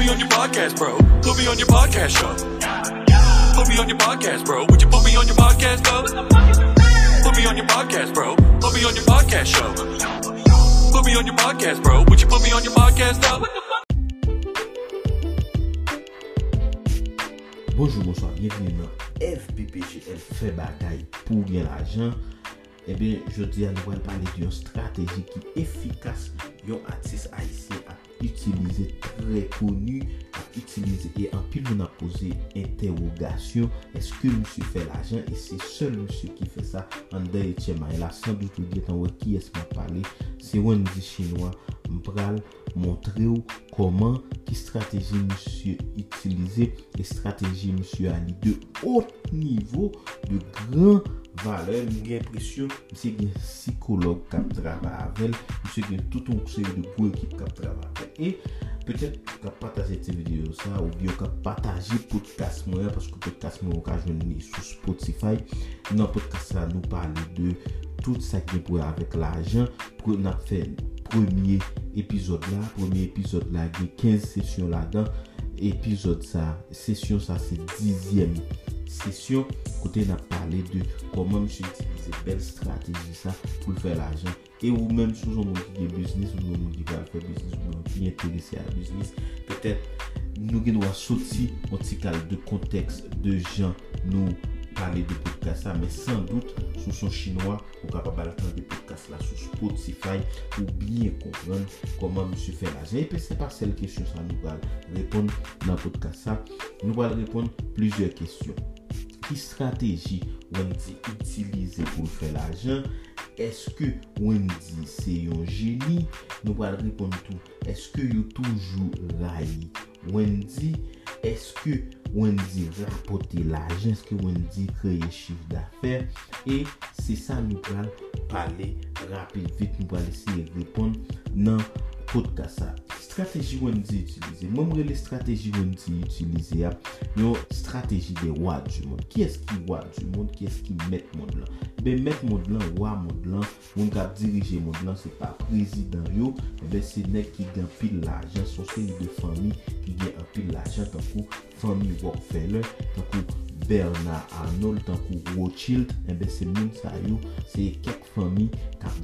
me on your podcast, bro. Put me on your podcast show. Put me on your podcast, bro. Would you put me on your podcast, bro? Put me on your podcast, bro. Put me on your podcast show. Put me on your podcast, bro. Would you put me on your podcast, bro? Bonjour, bonsoir, bienvenue dans FDPGL, fait bataille pour gagner l'argent. Eh bien, je dis à nous parler d'une stratégie qui est efficace. Yon artiste haïtien a utilisé très connu, a utilisé et en pile on a posé interrogation. Est-ce que monsieur fait l'argent et c'est seul monsieur qui fait ça? André Etienne Maël a sans doute dit en qui est-ce qu'on parlait? C'est Wendy Chinois. M'pral montrer comment, qui stratégie monsieur utiliser et stratégie monsieur Ali de haut niveau, de grand valeur. J'ai l'impression monsieur est un psychologue qui travaille avec, monsieur est tout un série de gros équipe qui travaille avec. Et peut-être que partager cette vidéo ça ou bien que partager podcast moi parce que podcast moi aujourd'hui sur Spotify. Dans podcast là nous parler de tout ça qui pour avec l'argent pour n'a fait premier épisode là, il y a 15 sessions là-dedans. Épisode ça, session ça, c'est 10e session. Côté, on a parlé de comment monsieur utilise belle stratégie ça pour faire l'argent. Et ou même, si vous avez business, ou vous qui faire business, ou vous qui intéressé à business, peut-être, nous devons sortir un petit cadre de contexte de gens, nous parler de podcast ça, mais sans doute sous son chinois ou capable de podcast là sur Spotify ou bien comprendre comment monsieur fait l'argent. Et puis c'est pas celle question ça nous va répondre dans podcast ça, nous va répondre plusieurs questions. Quelle stratégie Wendy utiliser pour faire l'argent? Est-ce que Wendy c'est un génie? Nous va répondre tout. Est-ce que vous toujours raillé Wendy? Est-ce que Wendy rapporte l'argent? Est-ce que Wendy crée chiffre d'affaires? Et c'est ça nous allons parler rapide, vite, nous allons essayer de répondre dans le podcast. Stratégie Wendy utilisée. Moi, je les stratégies Wendy utilisées. Une stratégie des rois du monde. Qui est-ce qui roi du monde? Qui est-ce qui met le monde là? Ben, mettre le monde là, roi le monde là, on va diriger le monde là, c'est pas président yo, ben c'est nèg qui gagne pile l'argent, son série de famille qui gagne un pile l'argent, tant que famille Rockefeller, tant que Bernard Arnold, tant que Rothschild, ben c'est moun sa yo, c'est quelques familles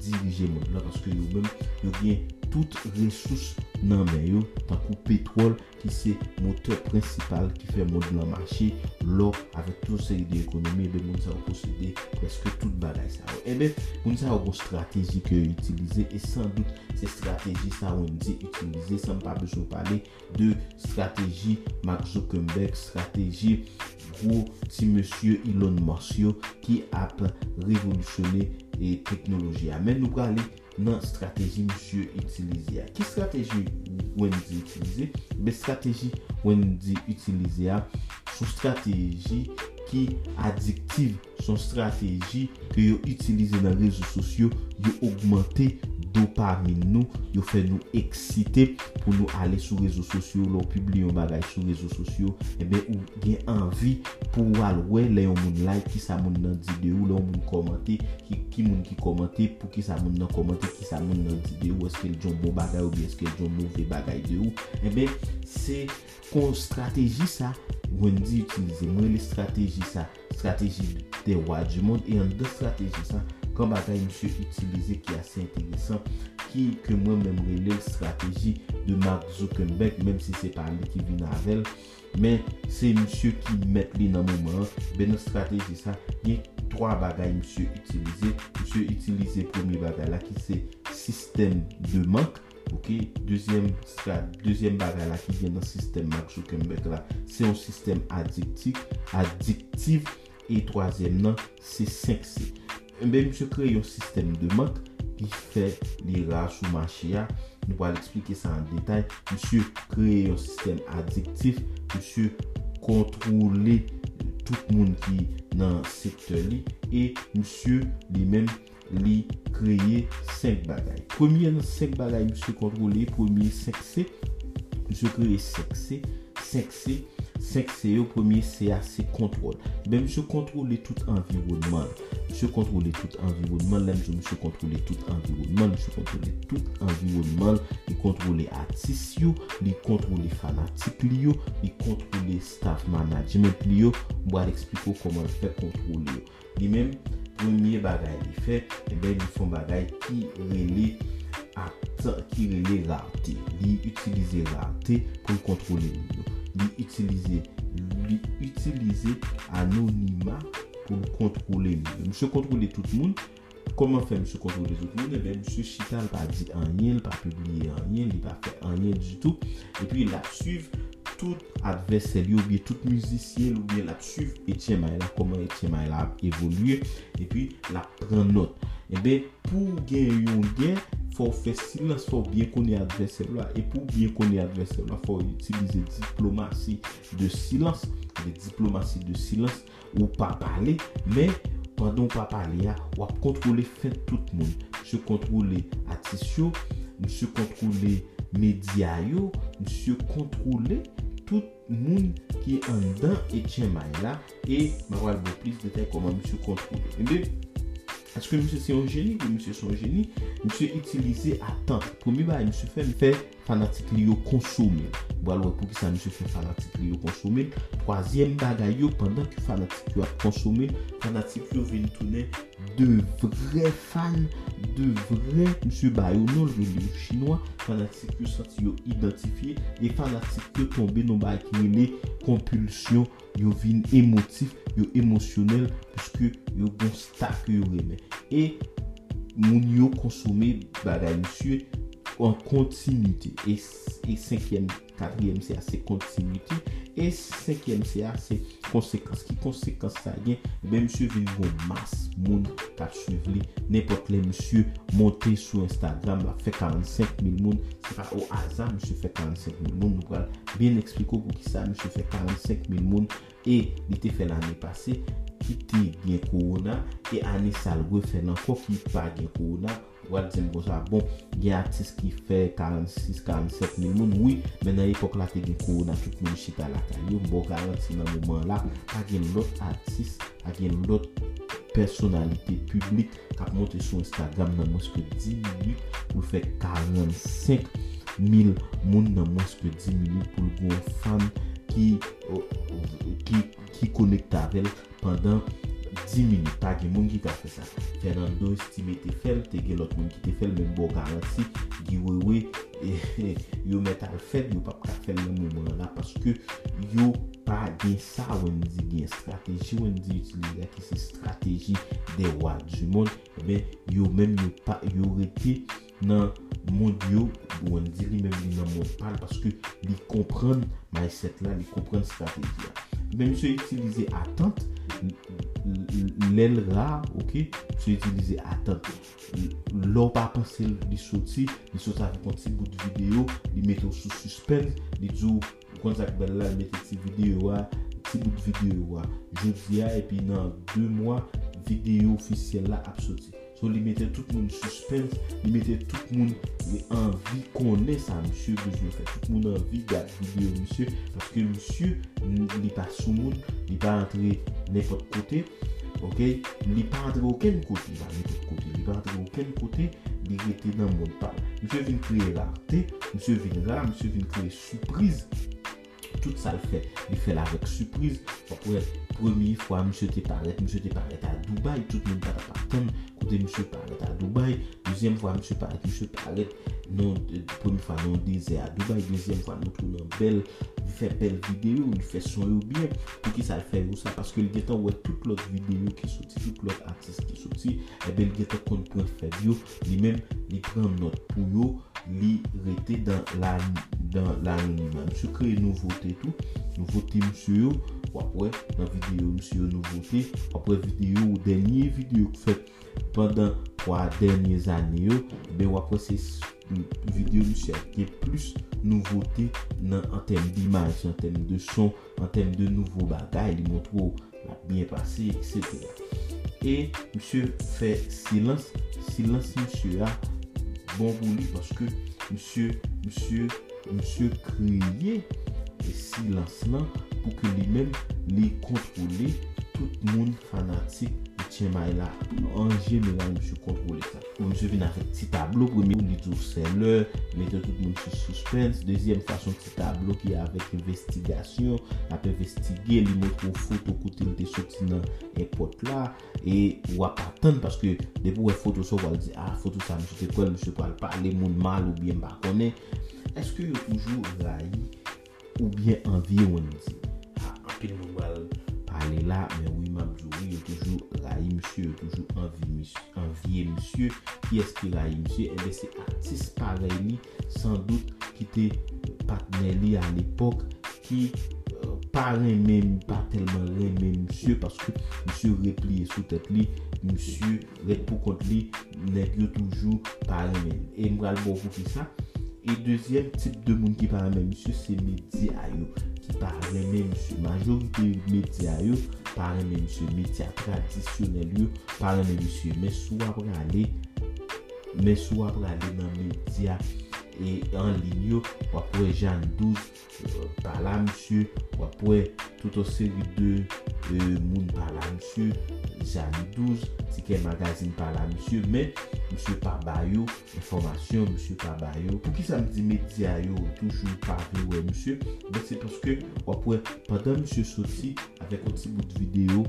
qui diriger le monde là, parce que yo même, yo gagne toutes ressources nan men yo, tant que pétrole qui c'est moteur principal qui fait monde là marché, l'or avec toute série d'économie, ben moun sa yo posséder presque toute bagaille ça. Et ben, moun sa yo une stratégie que utiliser et sans doute ces stratégies ça on dit utiliser sans pas besoin parler de stratégie Mark Zuckerberg, stratégie gros si monsieur Elon Musk qui a révolutionné et technologie. Mais nous parler dans stratégie monsieur utiliser. Quelle stratégie Wendy utiliser? Ben stratégie Wendy utiliser sous stratégie qui addictive, son stratégie que yo utilisez dans les réseaux sociaux, yo augmenter dopamine nous, yo fait nous exciter pour nous aller sur les réseaux sociaux, l'on publie un bagage sur les réseaux sociaux, et ben ou bien envie pour aller les gens moun like, qui ça moun nan dit de ou, les gens moun commenter, qui moun qui commenter, pour qui ça moun nan commenter, qui ça moun nan dit de ou, est-ce qu'elle jom bon bagage ou bien est-ce qu'elle jom mauvais bagage de ou, et ben c'est qu'on stratégie ça Wendy utiliser moi les stratégies ça, stratégie des rois du monde et en deux stratégies ça comme bataille monsieur utiliser qui est assez intéressant qui que moi même relève stratégie de Mark Zuckerberg même si c'est pas lui qui vient avec mais c'est monsieur qui met lui dans moment ben notre stratégie ça il y a trois bagailles monsieur utiliser premier bagaille là qui c'est système de manque. OK, deuxième bagarre là qui vient dans système Mark Zuckerberg là, c'est un système addictif et troisième là, c'est 5C. Même monsieur crée un système de manque qui fait les rats sur marché là, nous va expliquer ça en détail. Monsieur crée un système addictif, monsieur contrôler tout le monde qui dans secteur li et monsieur lui-même li créer 5 bagailles. Premier 5 bagailles monsieur contrôler, premier 5C, monsieur créer 5C, premier C c'est contrôle. Ben monsieur contrôler tout environnement. Je contrôlais tout environnement, là, je me suis contrôlé tout environnement, il contrôlait artistes, il contrôlait fanatiques, il contrôlait staff management, il va expliquer comment le fait contrôler. Lui-même, premier bagage il fait, et ben il font bagage qui relie rareté, il utilisait rareté pour contrôler lui, il utilisait anonymat pour contrôler lui. Monsieur contrôler tout le monde. Comment faire monsieur contrôler tout le monde? Eh bien, monsieur Chita n'a pas dit rien, n'a pas publié rien, il n'a pas fait rien du tout. Et puis il a suivi tout adversaire, ou bien tout musicien, ou bien la suivre Etienne Maël, comment Etienne Maël a évolué, et puis la prendre note. Et bien, pour gagner un gain, il faut faire silence, il faut bien connaître l'adversaire là, et pour bien connaître l'adversaire là, il faut utiliser diplomatie de silence, ou pas parler, mais pendant pas parler, on va contrôler fait tout le monde. Je contrôle artiste, je contrôle média, je contrôle tout le monde qui est en dedans Etienne Maël là, et je vais vous donner plus de détails comment monsieur contrôler. Est-ce que monsieur c'est un génie? Oui, monsieur c'est un génie. Monsieur utilisé attente. Premier bail, monsieur fait fanatique lié consommer. Voilà pour que ça monsieur fait fanatique lié consommer. Troisième bagage pendant que fanatique a consommé, fanatique vient tourner de vrais fans, de vrais monsieur bail non le chinois, fanatique senti identifié et fanatique tombé dans bail qui les compulsions, yo vin émotif, yo émotionnel puisque yo bon stack yo remet et moun yo consommer bagay monsieur en continuité et cinquième, quatrième CA c'est continuité et cinquième CA c'est conséquence qui conséquence ça gagne ben monsieur vin bon masse moun ka suivre n'importe les monsieur monter sur Instagram la fait 45,000 moun c'est pas au hasard monsieur fait 45,000 moun nous va bien expliquer pour qui ça monsieur fait 45,000 moun et il était fait l'année passée qui était bien corona et année ça le refait encore qui pas bien corona voilà c'est bon ça bon il y a artiste qui fait 46,000-47,000 monde oui mais dans l'époque là t'es corona tout le monde chita la caillou bon garanti dans le moment là pas gain l'autre artiste pas gain l'autre personnalité publique qui a monté sur Instagram dans moins que 10 minutes pour faire 45,000 monde dans moins que 10 minutes pour une femme qui connecte avec pendant 10 minutes pas de monde qui a fait ça Fernando estimé te fait te gè l'autre monde qui te fait même bon garanti qui oui et yo mettre à fait yo pas faire le moment là parce que yo pas gain ça on dit gain stratégie on dit utiliser qui c'est stratégie des rois du monde mais yo même yo pas yo rete dans mondio on dit lui même dans mon parle parce que il comprend mindset là il comprend stratégie même se utiliser attente l'aile rare OK se utiliser attente l'on pas penser il sorti avec un petit bout de vidéo il met sous suspense il dit quand ça belle là met cette vidéo là petit bout de vidéo là je dis et puis dans 2 mois vidéo officielle là a sorti so il mettait tout le monde suspense il mettait tout le monde envie connaît ça monsieur besoin faire tout le monde envie garder vidéo monsieur parce que monsieur il pas sous monde il pas entrer n'importe côté OK il pas entrer aucun côté il était dans mon parle monsieur vient créer l'arté monsieur vient créer surprise tout ça le fait avec surprise après première fois monsieur t'est paraît à Dubaï tout le monde t'attend côté monsieur paraît à Dubaï deuxième fois monsieur paraît non première fois dans désert à Dubaï deuxième fois nous trouve une belle vidéo il fait son ou bien pour qui ça le fait ou ça parce que le temps ouais toute l'autre vidéo qui sorti toute l'autre artiste qui sorti et ben le temps compte point faire bio lui-même il prend note pour yo li rete dans la monsieur crée nouveauté tout nouveauté monsieur après dans vidéo monsieur nouveauté après vidéo dernière vidéo faite pendant 3 dernières années ben après c'est vidéo monsieur qui est plus nouveauté en termes d'image en termes de son en termes de nouveaux bagages il montre bien passé etc. et monsieur fait silence monsieur a bon pour lui parce que monsieur créer et silence là pour que lui-même les contrôler tout le monde fanatique Etienne Maël là, en général, monsieur contrôle ça. Monsieur vient avec petit tableau, premier, on dit tout c'est l'heure, mettez tout le monde sous suspense. Deuxième façon, petit tableau qui est avec investigation, après investiguer, lui montrer aux photos, côté des sorties dans les portes là, et ou à attendre parce que des fois, les photos sont, on va dire, ah, photo ça, monsieur, quoi, monsieur, parle pas, les monde mal ou bien, pas connaît. Est-ce que toujours raillé ou bien envié, on dit, ah, un peu de mal. Allez là, mais oui, ma bjouri, il y a toujours raï monsieur, toujours envié monsieur. Qui est-ce qui raï monsieur? Et bien, c'est artiste pareil, sans doute, qui était partenaire à l'époque, qui pas même, pas tellement aimé monsieur, parce que monsieur replié sous tête lui, monsieur rep pour contre lui, n'est toujours pas aimé. Et moi, le bon pour ça. Et deuxième type de monde qui parle même monsieur, c'est média yo qui parle même monsieur, majorité média yo parle même monsieur, média traditionnel yo parle même monsieur, mais soit pour aller dans média et en ligne yo ou après Jean 12 par là monsieur, ou après toute une série de monde par là monsieur, Jean 12 ticket magazine par là monsieur, mais monsieur pas bayo information, monsieur pas bayo. Pour qui ça me dit média yo toujours pas ouais monsieur? Mais c'est parce que après pendant monsieur sorti avec un petit bout de vidéo,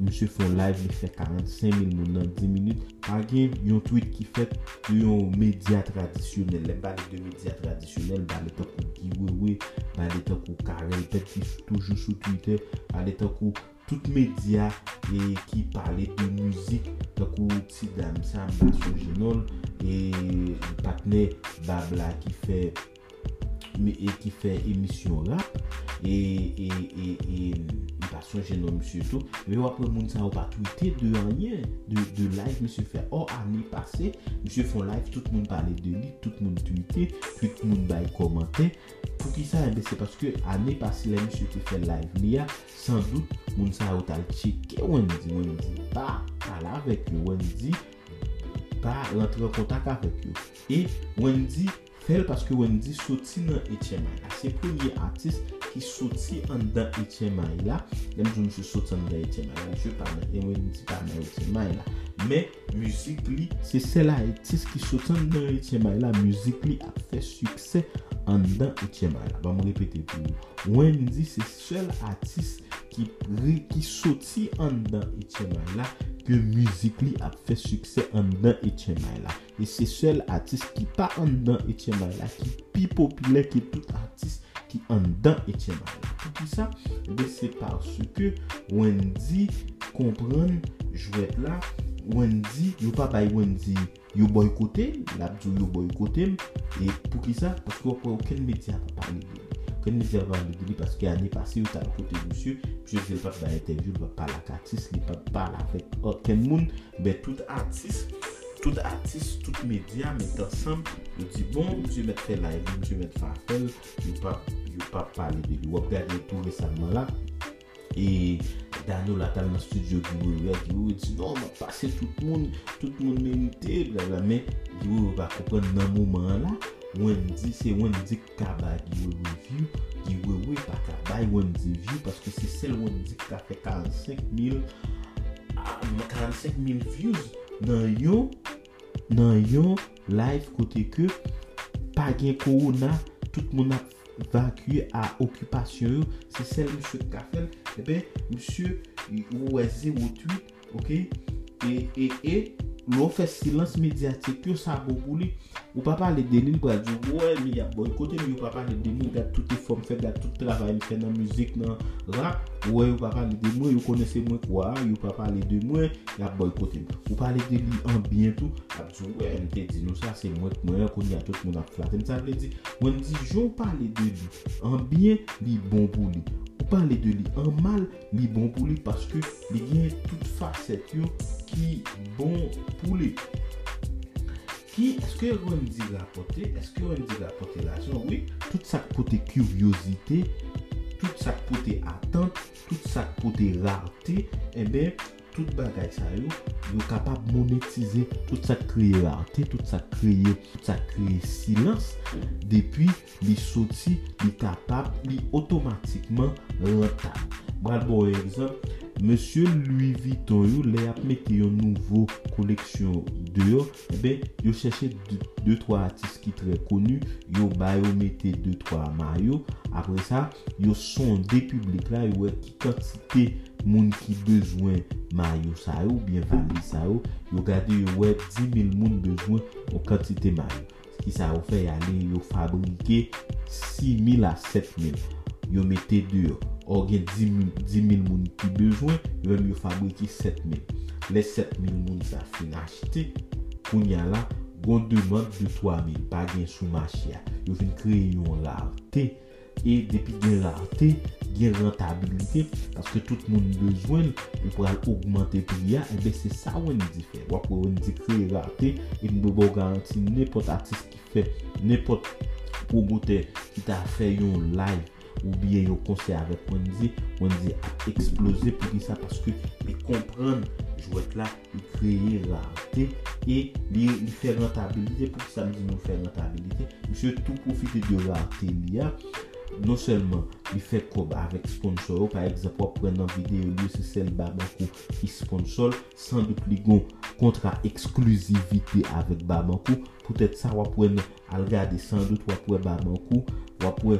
monsieur fait live, il fait 45 000 moun en 10 minutes. Par exemple, il y a un tweet qui fait un média traditionnel, les balles de médias traditionnels, balles tant que Guiwewe, balles tant que Karel, peut-être qui toujours sur Twitter, balles tant que tout média et qui parlait de musique, tant que petite dame Sam Basso et le partenaire Babla qui fait émission rap et passion génome monsieur tout, mais après moun ça pas tweeté de rien de live monsieur fait année passée monsieur font live, tout le monde parlait de lui, tout le monde tweeté, tout le monde bail commenter. Pour qui ça? C'est parce que année passée là monsieur qui fait live lia, sans doute moun ça t'a checké on dit pas parler avec lui, on dit pas rentrer en contact avec lui, et on dit parce que Wendy sorti dans Etienne Maël, c'est le premier artiste qui sorti en dedans Etienne Maël là. Même si monsieur sorti en dedans Etienne Maël, monsieur parle et Wendy parle dans Etienne Maël là. Mais musique li, c'est celle là artiste qui sorti en dedans Etienne Maël là, musique li a fait succès en dedans Etienne Maël là. Bon, répéter pour vous. Wendy c'est seul artiste qui sorti en dedans Etienne Maël là, que musique li a fait succès en dedans Etienne Maël là. Et c'est seul artiste qui pas en dedans Etienne Maël là, qui plus populaire que tout artiste qui en dedans Etienne Maël là. Pour tout ça, c'est parce que Wendy comprend jouet là, Wendy yo pas bay Wendy yo boycotter, la djou yo boycotter, et pour qui ça? Parce que aucun média pas parler de lui. Aucun média va parler de lui parce que l'année passée il t'a côté monsieur c'est pas dans interview, il va pas la artiste, il va pas avec aucun monde, mais tout artiste, tout média met ensemble, je dis bon, monsieur met fait live, monsieur met farfel, il pas parler de lui. Regardez tout récemment là et Dano là dans le studio qui dit non, on va passer tout le monde mérité blablabla, mais vous va comprendre dans le moment là, on dit Kaba qui review qui oui pas Kaba on dit view parce que c'est celle on dit qui a fait 45 000 views dans yon live côté que pas gain corona, tout le monde a vacué à occupation, c'est celle monsieur Kafel, et ben monsieur Ouazi ou tweet, OK, et l'on fait silence médiatique que ça beaucoup lui, ou pas parler de lui pour dire ouais mais il y a bon côté, mais ou pas parler de lui, regarde toutes les formes fait, regarde tout travail fait dans musique dans rap, ouais ou pas parler de moi, vous connaissez moi quoi, ou pas parler de moi, il y a bon côté, ou parler de lui en bien tout, ouais elle te dit nous ça c'est moi qu'on y a tout le monde à flatter, ça veut dire on dit je parler de lui en bien, lui bon pour lui. Parler de lui en mal, lui bon pour lui parce que il y a toute facette qui bon pour lui. Qui est-ce que on dit rapporter? Est-ce que on dit rapporter l'argent? Oui, tout ça côté curiosité, tout ça côté attente, tout ça côté rareté, et bien tout bagage ça yo capable monétiser tout ça créer rareté, tout ça créer silence, depuis les sorties, les capables, les automatiquement rentable. Bon exemple, Monsieur Louis Vuitton, il a mis une nouvelle collection dehors. Il cherchait 2-3 artistes qui sont très connus. Il a mis 2-3 maillots. Après ça, il a sondé le public. Il a mis une quantité de monde qui a besoin de maillots ou bien valises. Il a gardé 10 000 personnes besoin de quantité de maillots. Ce qui a fait, il a fabriqué 6 000 à 7 000. Il a mis dehors. Or, il y a 10 000 personnes qui ont besoin, ils ont fabriqué 7 000. Les 7 000 personnes qui ont acheté, il y a là, une demande de 3 000, pas de sous marché. Ils ont créé une rareté. Et depuis une rareté, il y a une rentabilité. Parce que tout le monde a besoin, on pourra augmenter le prix. Et bien, c'est ça qu'on dit faire. On dit créer une rareté et on peut garantir n'importe artiste qui fait, n'importe promoteur qui t'a fait un live. Ou bien au conseil avec on dit à exploser pour dire ça parce que mais comprendre jouette là créer rareté et lui faire rentabilité pour que ça me dit nous faire rentabilité monsieur tout profiter de rareté là non seulement il fait comme avec sponsor par exemple pour prendre en vidéo lui c'est celle Barbancourt qui sponsor sans doute il y a un contrat exclusivité avec Barbancourt peut-être ça va prendre à regarder sans doute va pour Barbancourt va pour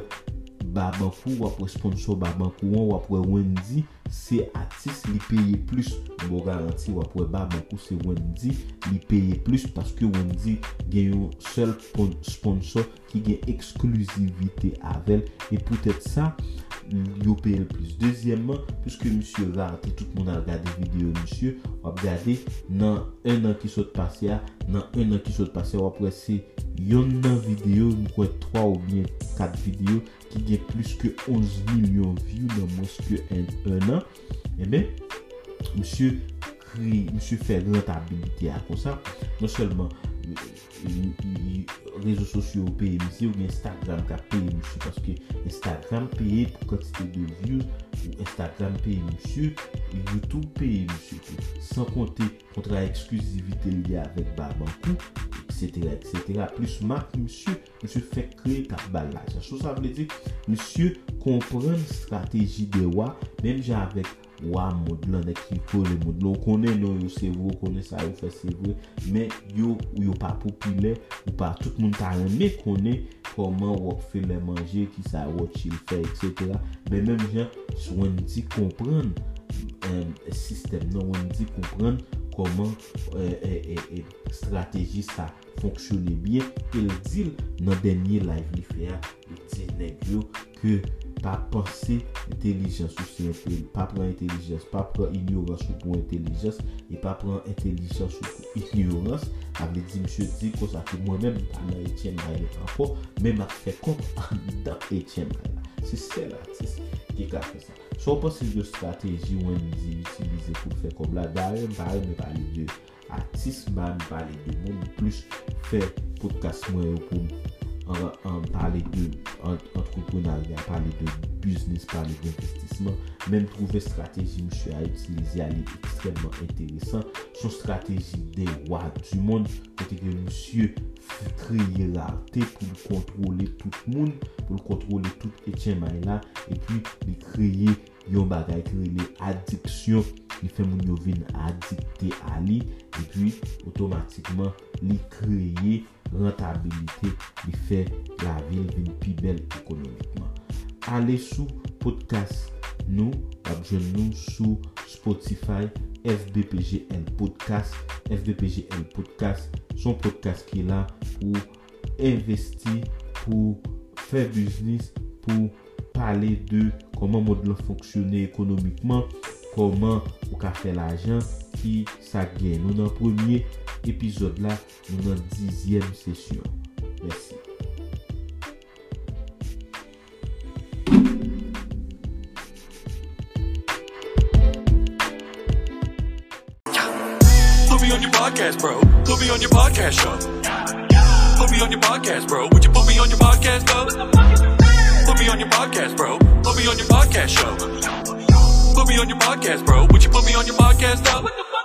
Barbancourt ou après sponsor Barbancourt ou après Wendy, c'est artiste qui paye plus. Bon garantie ou après Barbancourt c'est Wendy, il paye plus parce que Wendy gagne un seul sponsor qui gagne exclusivité avec et peut-être ça il paye le plus. Deuxièmement, puisque monsieur rareté tout le monde a regardé vidéo monsieur, on a regardé dans un an qui saute passé, ou après c'est yon dans vidéo, nous croit 3 ou bien 4 vidéos qui gagne plus que 11 millions de vues dans moins que 1 an. Et bien, monsieur fait rentabilité à comme ça. Non seulement les réseaux sociaux payent monsieur ou Instagram qui paye monsieur parce que Instagram paye pour quantité de views ou Instagram paye monsieur et YouTube paye monsieur sans compter contrat exclusivité lié avec Barbancourt etc. plus marque monsieur fait créer ta balade ça veut dire monsieur comprendre stratégie des rois même j'ai avec wa modlan qui faut le modlan connaît non yo c'est vous connaît ça vous fait c'est vrai mais yo pas populaire ou pas tout le monde t'a aimé connaît comment Rockefeller manger qui ça Rothschild fait etc. mais même gens on dit comprendre un système non on dit comprendre comment stratégie ça fonctionne bien et le deal dans dernier live li fait dit nèg que pas penser intelligence ou c'est pas prendre intelligence pas prendre ignorance ou pour intelligence et pas prendre intelligence ou pour ignorance avait dit monsieur dit comme ça que moi-même dans Etienne Maël encore même a fait comme dans Etienne Maël c'est celle-là qui a fait ça soit pas c'est de stratégie ou dit utiliser pour faire comme là d'ailleurs pareil mais pas les deux artistes même parler de monde plus faire podcast moi pour on parler de entrepreneuriat, parler de business, parler d'investissement, même trouver stratégie monsieur à utiliser, elle est extrêmement intéressante. Son stratégie des rois du monde, c'est que monsieur crée l'arté pour contrôler tout le monde, pour contrôler tout Etienne Maël et puis il crée yon bagay les addictions, il fait mon yo vin addicté à lui et puis automatiquement il crée rentabilité, il fait la ville une plus belle économiquement. Allez sous podcast nous, abonnez-nous sous Spotify, FDPGL podcast, son podcast qui est là pour investir, pour faire business, pour parler de comment modèle fonctionner économiquement, comment on peut faire l'argent qui ça gagne. Nous dans premier épisode là, nous dans 10e session. Merci. Put me on your podcast, bro. Put me on your podcast show. Put me on your podcast, bro. Would you put me on your podcast, bro? Put me on your podcast, bro. Put me on your podcast show. Put me on your podcast, bro. Would you put me on your podcast, dog?